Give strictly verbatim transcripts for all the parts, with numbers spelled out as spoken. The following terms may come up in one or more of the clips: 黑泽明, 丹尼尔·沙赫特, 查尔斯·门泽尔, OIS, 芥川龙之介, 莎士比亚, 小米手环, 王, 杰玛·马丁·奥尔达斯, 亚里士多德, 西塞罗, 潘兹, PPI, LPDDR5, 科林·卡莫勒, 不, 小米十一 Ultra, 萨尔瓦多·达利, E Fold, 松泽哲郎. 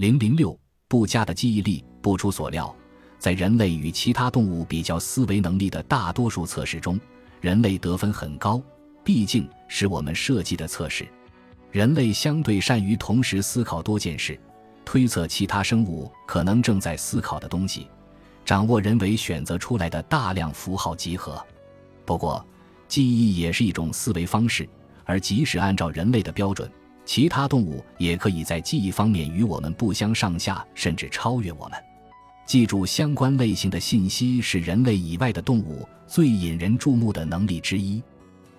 零零六布加的记忆力。不出所料，在人类与其他动物比较思维能力的大多数测试中，人类得分很高，毕竟是我们设计的测试。人类相对善于同时思考多件事，推测其他生物可能正在思考的东西，掌握人为选择出来的大量符号集合。不过，记忆也是一种思维方式，而即使按照人类的标准，其他动物也可以在记忆方面与我们不相上下，甚至超越我们。记住相关类型的信息是人类以外的动物最引人注目的能力之一。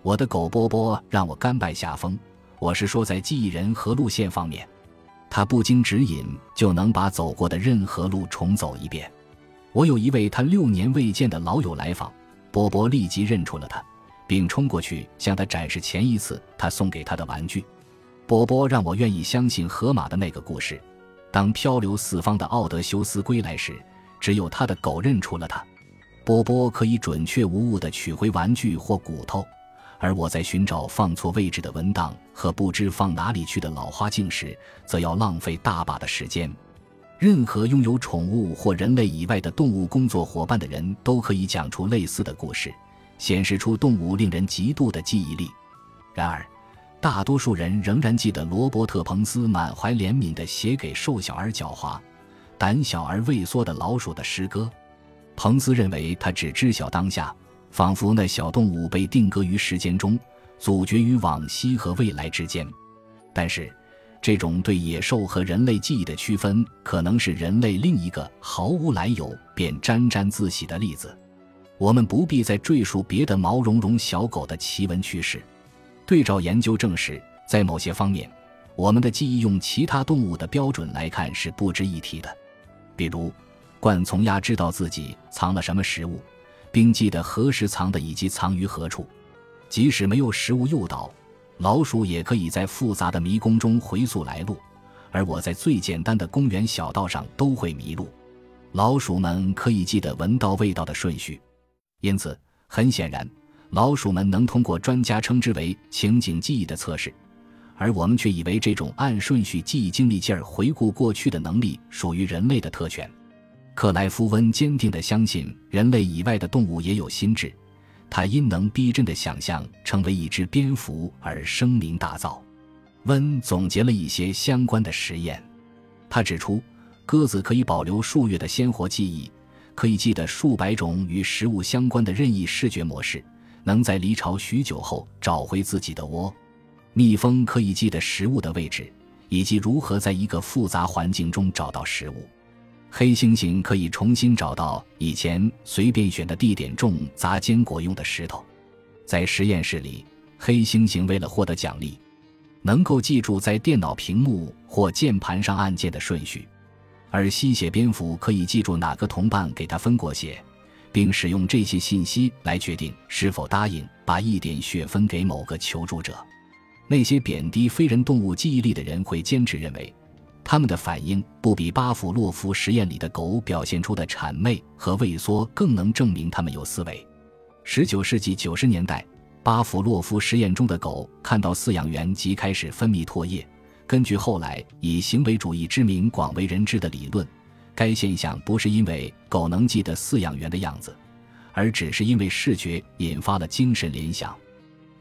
我的狗波波让我甘拜下风，我是说在记忆人和路线方面，它不经指引就能把走过的任何路重走一遍。我有一位他六年未见的老友来访，波波立即认出了他，并冲过去向他展示前一次他送给他的玩具。波波让我愿意相信荷马的那个故事，当漂流四方的奥德修斯归来时，只有他的狗认出了他。波波可以准确无误地取回玩具或骨头，而我在寻找放错位置的文档和不知放哪里去的老花镜时，则要浪费大把的时间。任何拥有宠物或人类以外的动物工作伙伴的人都可以讲出类似的故事，显示出动物令人嫉妒的记忆力。然而大多数人仍然记得罗伯特·彭斯满怀怜悯地写给瘦小而狡猾、胆小而畏缩的老鼠的诗歌。彭斯认为他只知晓当下，仿佛那小动物被定格于时间中，阻绝于往昔和未来之间。但是，这种对野兽和人类记忆的区分，可能是人类另一个毫无来由便沾沾自喜的例子。我们不必再赘述别的毛茸茸小狗的奇闻趣事。对照研究证实，在某些方面，我们的记忆用其他动物的标准来看是不值一提的。比如，冠丛鸦知道自己藏了什么食物，并记得何时藏的以及藏于何处。即使没有食物诱导，老鼠也可以在复杂的迷宫中回溯来路，而我在最简单的公园小道上都会迷路。老鼠们可以记得闻到味道的顺序，因此，很显然老鼠们能通过专家称之为情景记忆的测试，而我们却以为这种按顺序记忆经历进而回顾过去的能力属于人类的特权。克莱夫温坚定地相信人类以外的动物也有心智，他因能逼真的想象成为一只蝙蝠而声名大噪。温总结了一些相关的实验，他指出鸽子可以保留数月的鲜活记忆，可以记得数百种与食物相关的任意视觉模式，能在离巢许久后找回自己的窝。蜜蜂可以记得食物的位置，以及如何在一个复杂环境中找到食物。黑猩猩可以重新找到以前随便选的地点种砸坚果用的石头。在实验室里，黑猩猩为了获得奖励，能够记住在电脑屏幕或键盘上按键的顺序。而吸血蝙蝠可以记住哪个同伴给它分过血，并使用这些信息来决定是否答应把一点血分给某个求助者。那些贬低非人动物记忆力的人会坚持认为，他们的反应不比巴甫洛夫实验里的狗表现出的谄媚和畏缩更能证明他们有思维。十九世纪九十年代，巴甫洛夫实验中的狗看到饲养员即开始分泌唾液。根据后来以行为主义之名广为人知的理论，该现象不是因为狗能记得饲养员的样子，而只是因为视觉引发了精神联想。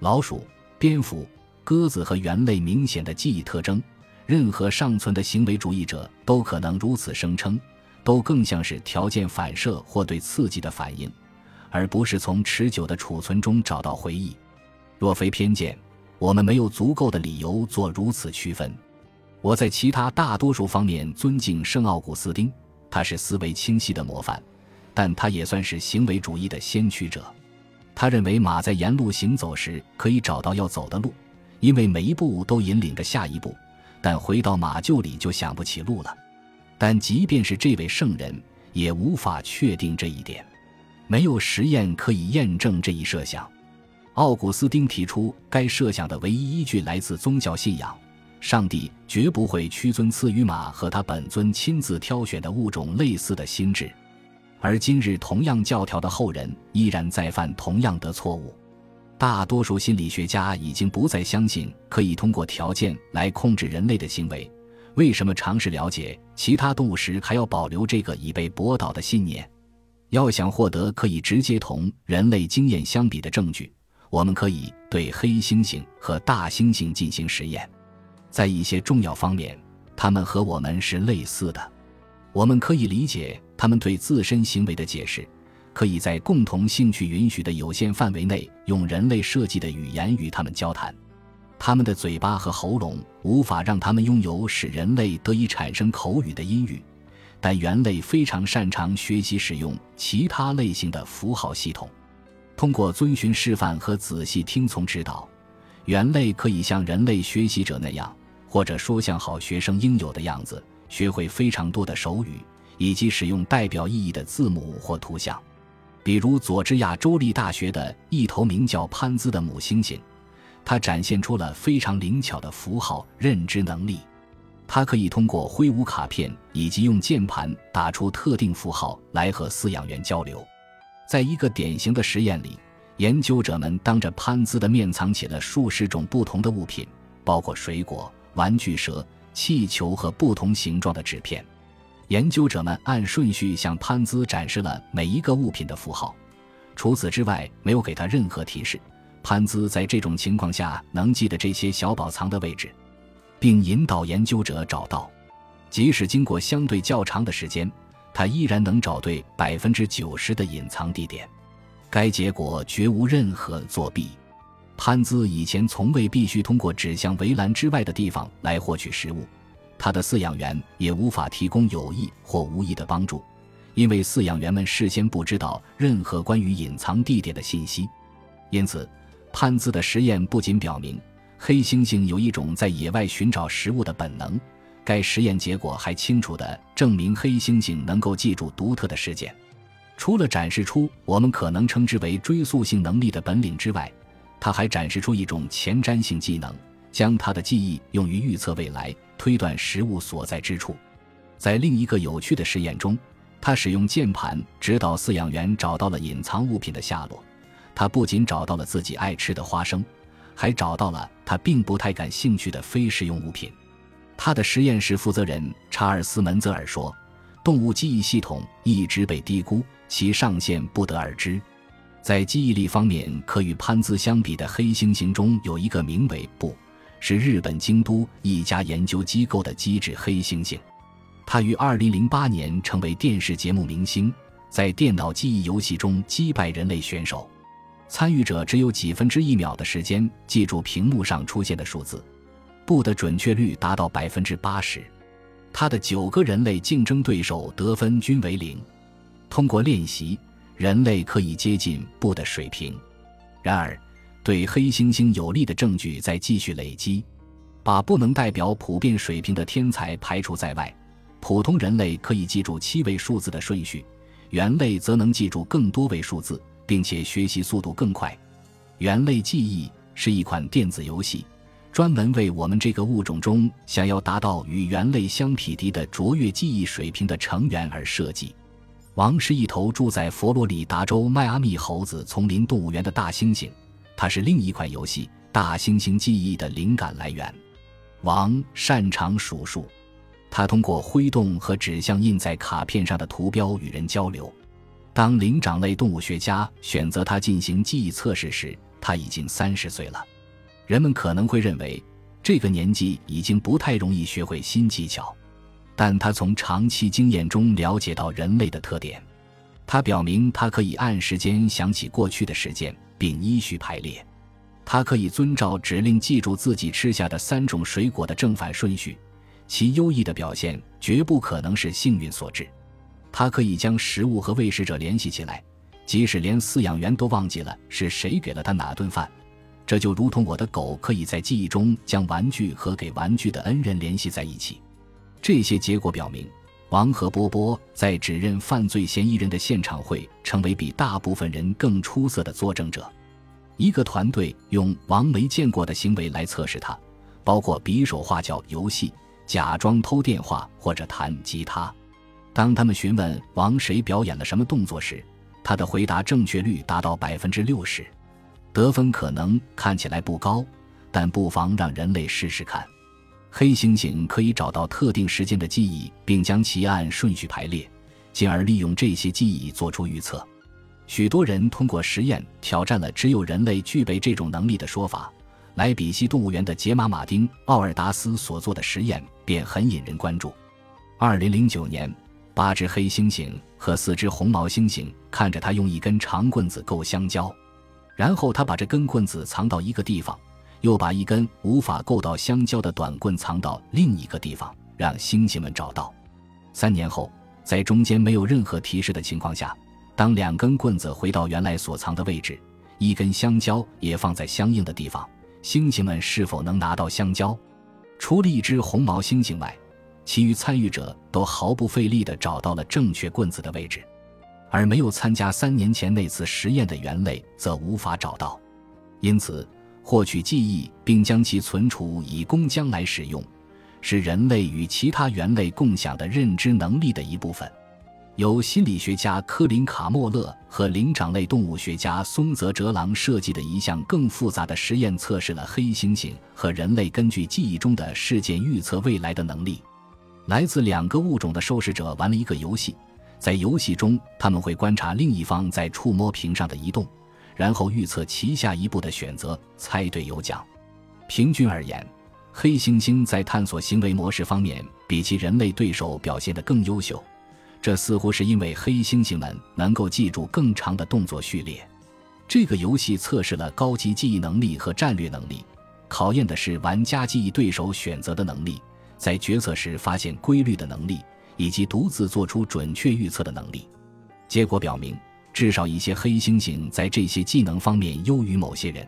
老鼠、蝙蝠、鸽子和猿类明显的记忆特征，任何尚存的行为主义者都可能如此声称，都更像是条件反射或对刺激的反应，而不是从持久的储存中找到回忆。若非偏见，我们没有足够的理由做如此区分。我在其他大多数方面尊敬圣奥古斯丁，他是思维清晰的模范，但他也算是行为主义的先驱者。他认为马在沿路行走时可以找到要走的路，因为每一步都引领着下一步，但回到马厩里就想不起路了。但即便是这位圣人，也无法确定这一点，没有实验可以验证这一设想。奥古斯丁提出该设想的唯一依据来自宗教信仰，上帝绝不会屈尊赐予马和他本尊亲自挑选的物种类似的心智，而今日同样教条的后人依然在犯同样的错误。大多数心理学家已经不再相信可以通过条件来控制人类的行为，为什么尝试了解其他动物时还要保留这个以被驳倒的信念。要想获得可以直接同人类经验相比的证据，我们可以对黑猩猩和大猩猩进行实验。在一些重要方面，它们和我们是类似的。我们可以理解它们对自身行为的解释，可以在共同兴趣允许的有限范围内用人类设计的语言与它们交谈。它们的嘴巴和喉咙无法让它们拥有使人类得以产生口语的音域，但猿类非常擅长学习使用其他类型的符号系统。通过遵循示范和仔细听从指导，猿类可以像人类学习者那样，或者说像好学生应有的样子，学会非常多的手语以及使用代表意义的字母或图像。比如佐治亚州立大学的一头名叫潘兹的母猩猩，它展现出了非常灵巧的符号认知能力。它可以通过挥舞卡片以及用键盘打出特定符号来和饲养员交流。在一个典型的实验里，研究者们当着潘兹的面藏起了数十种不同的物品，包括水果、玩具蛇、气球和不同形状的纸片。研究者们按顺序向潘兹展示了每一个物品的符号，除此之外没有给他任何提示。潘兹在这种情况下能记得这些小宝藏的位置，并引导研究者找到。即使经过相对较长的时间，他依然能找对 百分之九十 的隐藏地点。该结果绝无任何作弊。潘兹以前从未必须通过指向围栏之外的地方来获取食物，他的饲养员也无法提供有意或无意的帮助，因为饲养员们事先不知道任何关于隐藏地点的信息。因此，潘兹的实验不仅表明黑猩猩有一种在野外寻找食物的本能，该实验结果还清楚地证明黑猩猩能够记住独特的事件。除了展示出我们可能称之为追溯性能力的本领之外，它还展示出一种前瞻性技能，将它的记忆用于预测未来，推断食物所在之处。在另一个有趣的实验中，它使用键盘指导饲养员找到了隐藏物品的下落。他不仅找到了自己爱吃的花生，还找到了他并不太感兴趣的非食用物品。他的实验室负责人查尔斯·门泽尔说，动物记忆系统一直被低估，其上限不得而知。在记忆力方面可与潘兹相比的黑猩猩中，有一个名为不，是日本京都一家研究机构的机智黑猩猩。他于二零零八年成为电视节目明星，在电脑记忆游戏中击败人类选手。参与者只有几分之一秒的时间记住屏幕上出现的数字，不的准确率达到 百分之八十。 他的九个人类竞争对手得分均为零。通过练习，人类可以接近不的水平。然而，对黑猩猩有利的证据在继续累积。把不能代表普遍水平的天才排除在外，普通人类可以记住七位数字的顺序，猿类则能记住更多位数字，并且学习速度更快。猿类记忆是一款电子游戏，专门为我们这个物种中想要达到与猿类相匹敌的卓越记忆水平的成员而设计。王是一头住在佛罗里达州迈阿密猴子丛林动物园的大猩猩，它是另一款游戏《大猩猩记忆》的灵感来源。王擅长数数，他通过挥动和指向印在卡片上的图标与人交流。当灵长类动物学家选择他进行记忆测试时，他已经三十岁了。人们可能会认为这个年纪已经不太容易学会新技巧，但他从长期经验中了解到人类的特点。他表明他可以按时间想起过去的事件并依序排列。他可以遵照指令记住自己吃下的三种水果的正反顺序，其优异的表现绝不可能是幸运所致。他可以将食物和喂食者联系起来，即使连饲养员都忘记了是谁给了他哪顿饭。这就如同我的狗可以在记忆中将玩具和给玩具的恩人联系在一起。这些结果表明，王和波波在指认犯罪嫌疑人的现场会成为比大部分人更出色的作证者。一个团队用王没见过的行为来测试他，包括比手画脚游戏、假装偷电话或者弹吉他。当他们询问王谁表演了什么动作时，他的回答正确率达到 百分之六十。 得分可能看起来不高，但不妨让人类试试看。黑猩猩可以找到特定时间的记忆，并将其按顺序排列，进而利用这些记忆做出预测。许多人通过实验挑战了只有人类具备这种能力的说法。莱比锡动物园的杰玛·马丁·奥尔达斯所做的实验便很引人关注。二零零九年，八只黑猩猩和四只红毛猩猩看着他用一根长棍子够香蕉，然后他把这根棍子藏到一个地方，又把一根无法够到香蕉的短棍藏到另一个地方，让猩猩们找到。三年后，在中间没有任何提示的情况下，当两根棍子回到原来所藏的位置，一根香蕉也放在相应的地方，猩猩们是否能拿到香蕉？除了一只红毛猩猩外，其余参与者都毫不费力地找到了正确棍子的位置，而没有参加三年前那次实验的猿类则无法找到。因此，获取记忆并将其存储以供将来使用，是人类与其他猿类共享的认知能力的一部分。由心理学家科林·卡莫勒和灵长类动物学家松泽哲郎设计的一项更复杂的实验，测试了黑猩猩和人类根据记忆中的事件预测未来的能力。来自两个物种的受试者玩了一个游戏，在游戏中他们会观察另一方在触摸屏上的移动，然后预测其下一步的选择，猜对有奖。平均而言，黑猩猩在探索行为模式方面比其人类对手表现得更优秀，这似乎是因为黑猩猩们能够记住更长的动作序列。这个游戏测试了高级记忆能力和战略能力，考验的是玩家记忆对手选择的能力，在决策时发现规律的能力，以及独自做出准确预测的能力。结果表明，至少一些黑猩猩在这些技能方面优于某些人。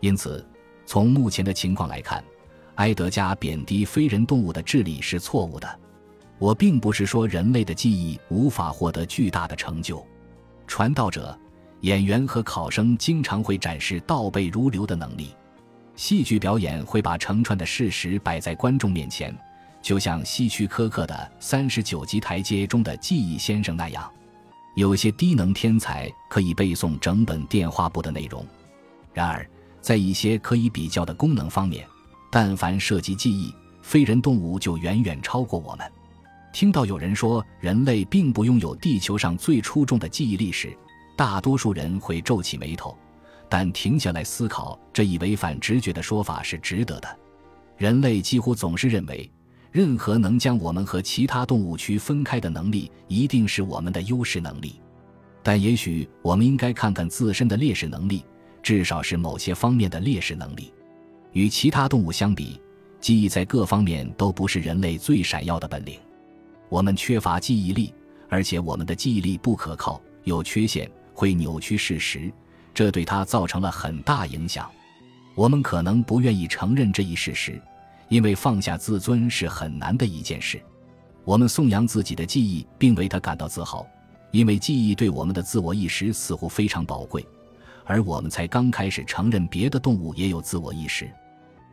因此，从目前的情况来看，埃德加贬低非人动物的智力是错误的。我并不是说人类的记忆无法获得巨大的成就。传道者、演员和考生经常会展示倒背如流的能力。戏剧表演会把成串的事实摆在观众面前，就像希区柯克的三十九级台阶中的记忆先生那样。有些低能天才可以背诵整本电话簿的内容。然而，在一些可以比较的功能方面，但凡涉及记忆，非人动物就远远超过我们。听到有人说人类并不拥有地球上最出众的记忆力时，大多数人会皱起眉头，但停下来思考，这一违反直觉的说法是值得的。人类几乎总是认为，任何能将我们和其他动物区分开的能力一定是我们的优势能力，但也许我们应该看看自身的劣势能力，至少是某些方面的劣势能力。与其他动物相比，记忆在各方面都不是人类最闪耀的本领。我们缺乏记忆力，而且我们的记忆力不可靠，有缺陷，会扭曲事实，这对它造成了很大影响。我们可能不愿意承认这一事实，因为放下自尊是很难的一件事。我们颂扬自己的记忆，并为它感到自豪，因为记忆对我们的自我意识似乎非常宝贵，而我们才刚开始承认别的动物也有自我意识。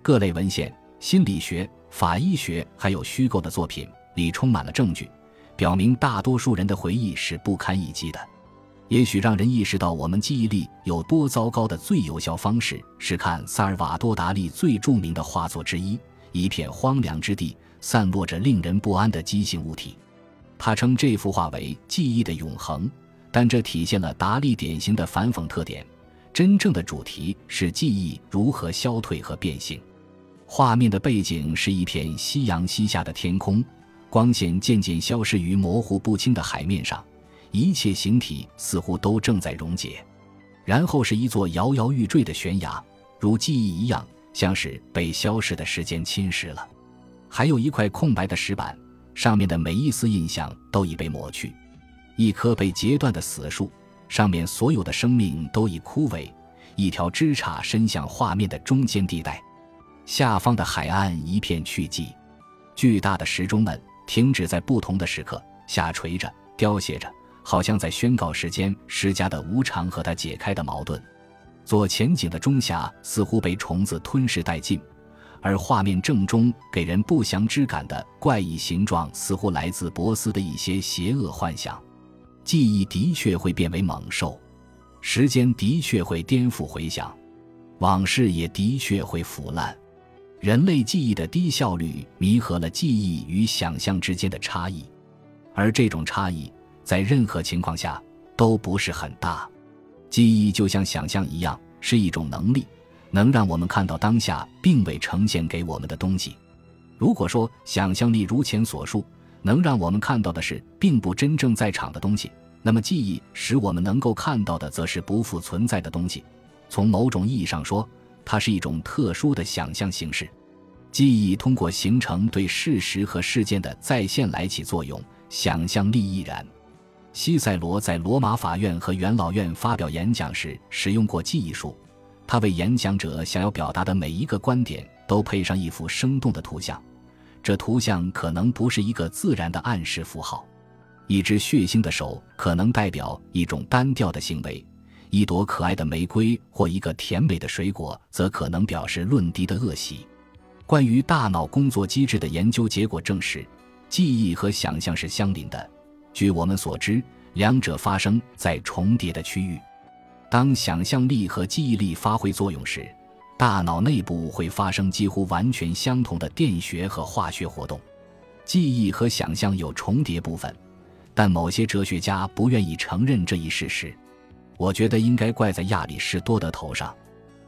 各类文献、心理学、法医学还有虚构的作品里充满了证据，表明大多数人的回忆是不堪一击的。也许让人意识到我们记忆力有多糟糕的最有效方式是看萨尔瓦多·达利最著名的画作之一，一片荒凉之地，散落着令人不安的畸形物体。他称这幅画为记忆的永恒，但这体现了达利典型的反讽特点，真正的主题是记忆如何消退和变形。画面的背景是一片夕阳西下的天空，光线渐渐消失于模糊不清的海面上，一切形体似乎都正在溶解。然后是一座摇摇欲坠的悬崖，如记忆一样，像是被消逝的时间侵蚀了。还有一块空白的石板，上面的每一丝印象都已被抹去。一棵被截断的死树，上面所有的生命都已枯萎，一条枝杈伸向画面的中间地带，下方的海岸一片去寂。巨大的时钟们停止在不同的时刻，下垂着，凋谢着，好像在宣告时间施加的无常和它解开的矛盾。左前景的钟匣似乎被虫子吞噬殆尽，而画面正中给人不祥之感的怪异形状似乎来自博斯的一些邪恶幻想。记忆的确会变为猛兽，时间的确会颠覆回想，往事也的确会腐烂，人类记忆的低效率弥合了记忆与想象之间的差异，而这种差异在任何情况下都不是很大。记忆就像想象一样，是一种能力，能让我们看到当下并未呈现给我们的东西。如果说想象力如前所述能让我们看到的是并不真正在场的东西，那么记忆使我们能够看到的则是不复存在的东西。从某种意义上说，它是一种特殊的想象形式。记忆通过形成对事实和事件的再现来起作用，想象力亦然。西塞罗在罗马法院和元老院发表演讲时使用过记忆术，他为演讲者想要表达的每一个观点都配上一幅生动的图像，这图像可能不是一个自然的暗示符号，一只血腥的手可能代表一种单调的行为，一朵可爱的玫瑰或一个甜美的水果则可能表示论敌的恶习。关于大脑工作机制的研究结果证实，记忆和想象是相邻的，据我们所知，两者发生在重叠的区域。当想象力和记忆力发挥作用时，大脑内部会发生几乎完全相同的电学和化学活动。记忆和想象有重叠部分，但某些哲学家不愿意承认这一事实。我觉得应该怪在亚里士多德头上。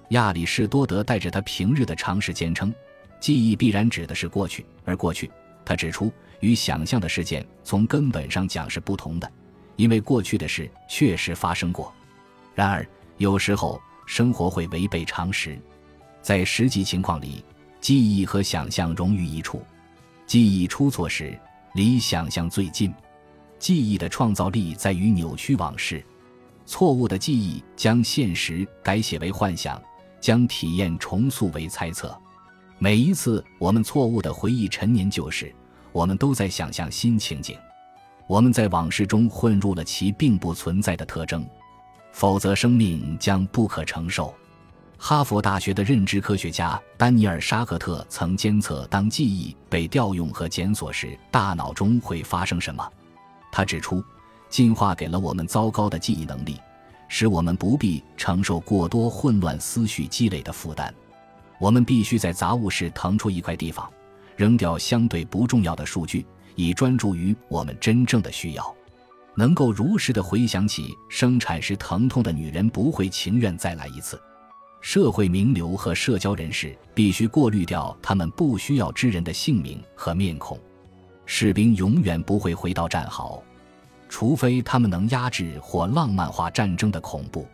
亚里士多德带着他平日的常识坚称，记忆必然指的是过去，而过去，他指出，与想象的事件从根本上讲是不同的，因为过去的事确实发生过。然而，有时候生活会违背常识。在实际情况里，记忆和想象融于一处。记忆出错时，离想象最近。记忆的创造力在于扭曲往事。错误的记忆将现实改写为幻想，将体验重塑为猜测。每一次我们错误地回忆陈年旧事，我们都在想象新情景，我们在往事中混入了其并不存在的特征，否则生命将不可承受。哈佛大学的认知科学家丹尼尔·沙赫特曾监测当记忆被调用和检索时，大脑中会发生什么。他指出，进化给了我们糟糕的记忆能力，使我们不必承受过多混乱思绪积累的负担。我们必须在杂物室腾出一块地方，扔掉相对不重要的数据，以专注于我们真正的需要。能够如实地回想起生产时疼痛的女人不会情愿再来一次。社会名流和社交人士必须过滤掉他们不需要之人的姓名和面孔。士兵永远不会回到战壕，除非他们能压制或浪漫化战争的恐怖。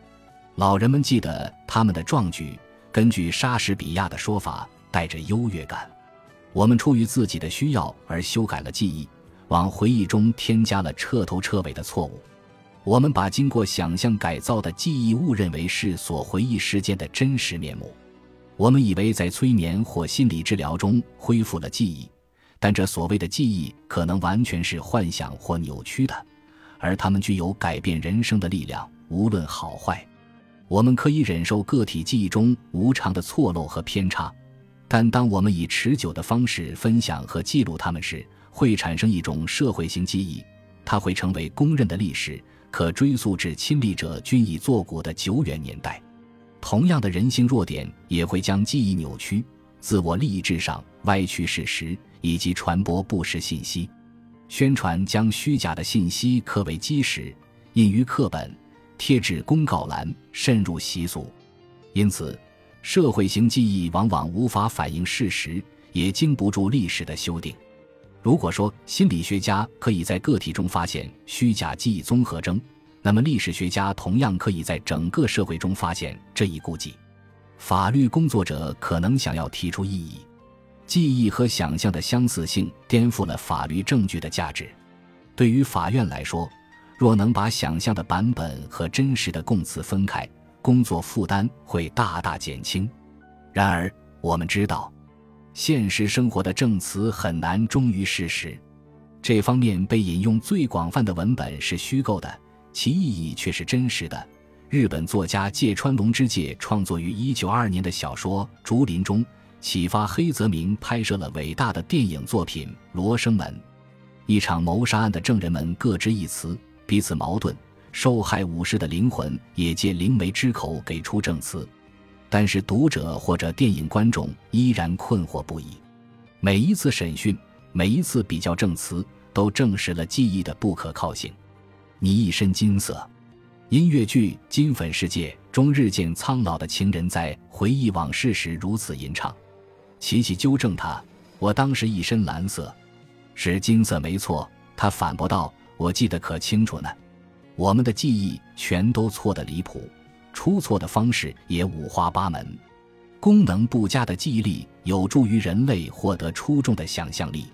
老人们记得他们的壮举，根据莎士比亚的说法，带着优越感。我们出于自己的需要而修改了记忆，往回忆中添加了彻头彻尾的错误。我们把经过想象改造的记忆误认为是所回忆事件的真实面目。我们以为在催眠或心理治疗中恢复了记忆，但这所谓的记忆可能完全是幻想或扭曲的，而它们具有改变人生的力量，无论好坏。我们可以忍受个体记忆中无常的错漏和偏差，但当我们以持久的方式分享和记录它们时，会产生一种社会性记忆，它会成为公认的历史，可追溯至亲历者均已作古的久远年代。同样的人性弱点也会将记忆扭曲，自我利益至上，歪曲事实以及传播不实信息。宣传将虚假的信息刻为基石，印于课本、贴至公告栏，渗入习俗。因此，社会型记忆往往无法反映事实，也经不住历史的修订。如果说心理学家可以在个体中发现虚假记忆综合征，那么历史学家同样可以在整个社会中发现这一痼疾。法律工作者可能想要提出异议，记忆和想象的相似性颠覆了法律证据的价值。对于法院来说，若能把想象的版本和真实的供词分开，工作负担会大大减轻。然而，我们知道现实生活的证词很难忠于事实，这方面被引用最广泛的文本是虚构的，其意义却是真实的。日本作家芥川龙之介创作于一九二二年的小说《竹林》中，启发黑泽明拍摄了伟大的电影作品《罗生门》。一场谋杀案的证人们各执一词，彼此矛盾，受害武士的灵魂也借灵媒之口给出证词。但是读者或者电影观众依然困惑不已。每一次审讯，每一次比较证词，都证实了记忆的不可靠性。你一身金色。音乐剧《金粉世界》中日渐苍老的情人在回忆往事时如此吟唱。琪琪纠正他：“我当时一身蓝色，是金色没错。”他反驳道：“我记得可清楚呢。”我们的记忆全都错得离谱，出错的方式也五花八门。功能不佳的记忆力有助于人类获得出众的想象力。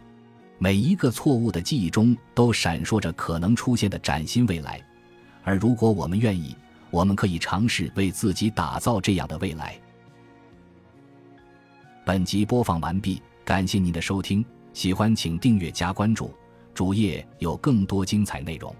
每一个错误的记忆中都闪烁着可能出现的崭新未来，而如果我们愿意，我们可以尝试为自己打造这样的未来。本集播放完毕，感谢您的收听，喜欢请订阅加关注，主页有更多精彩内容。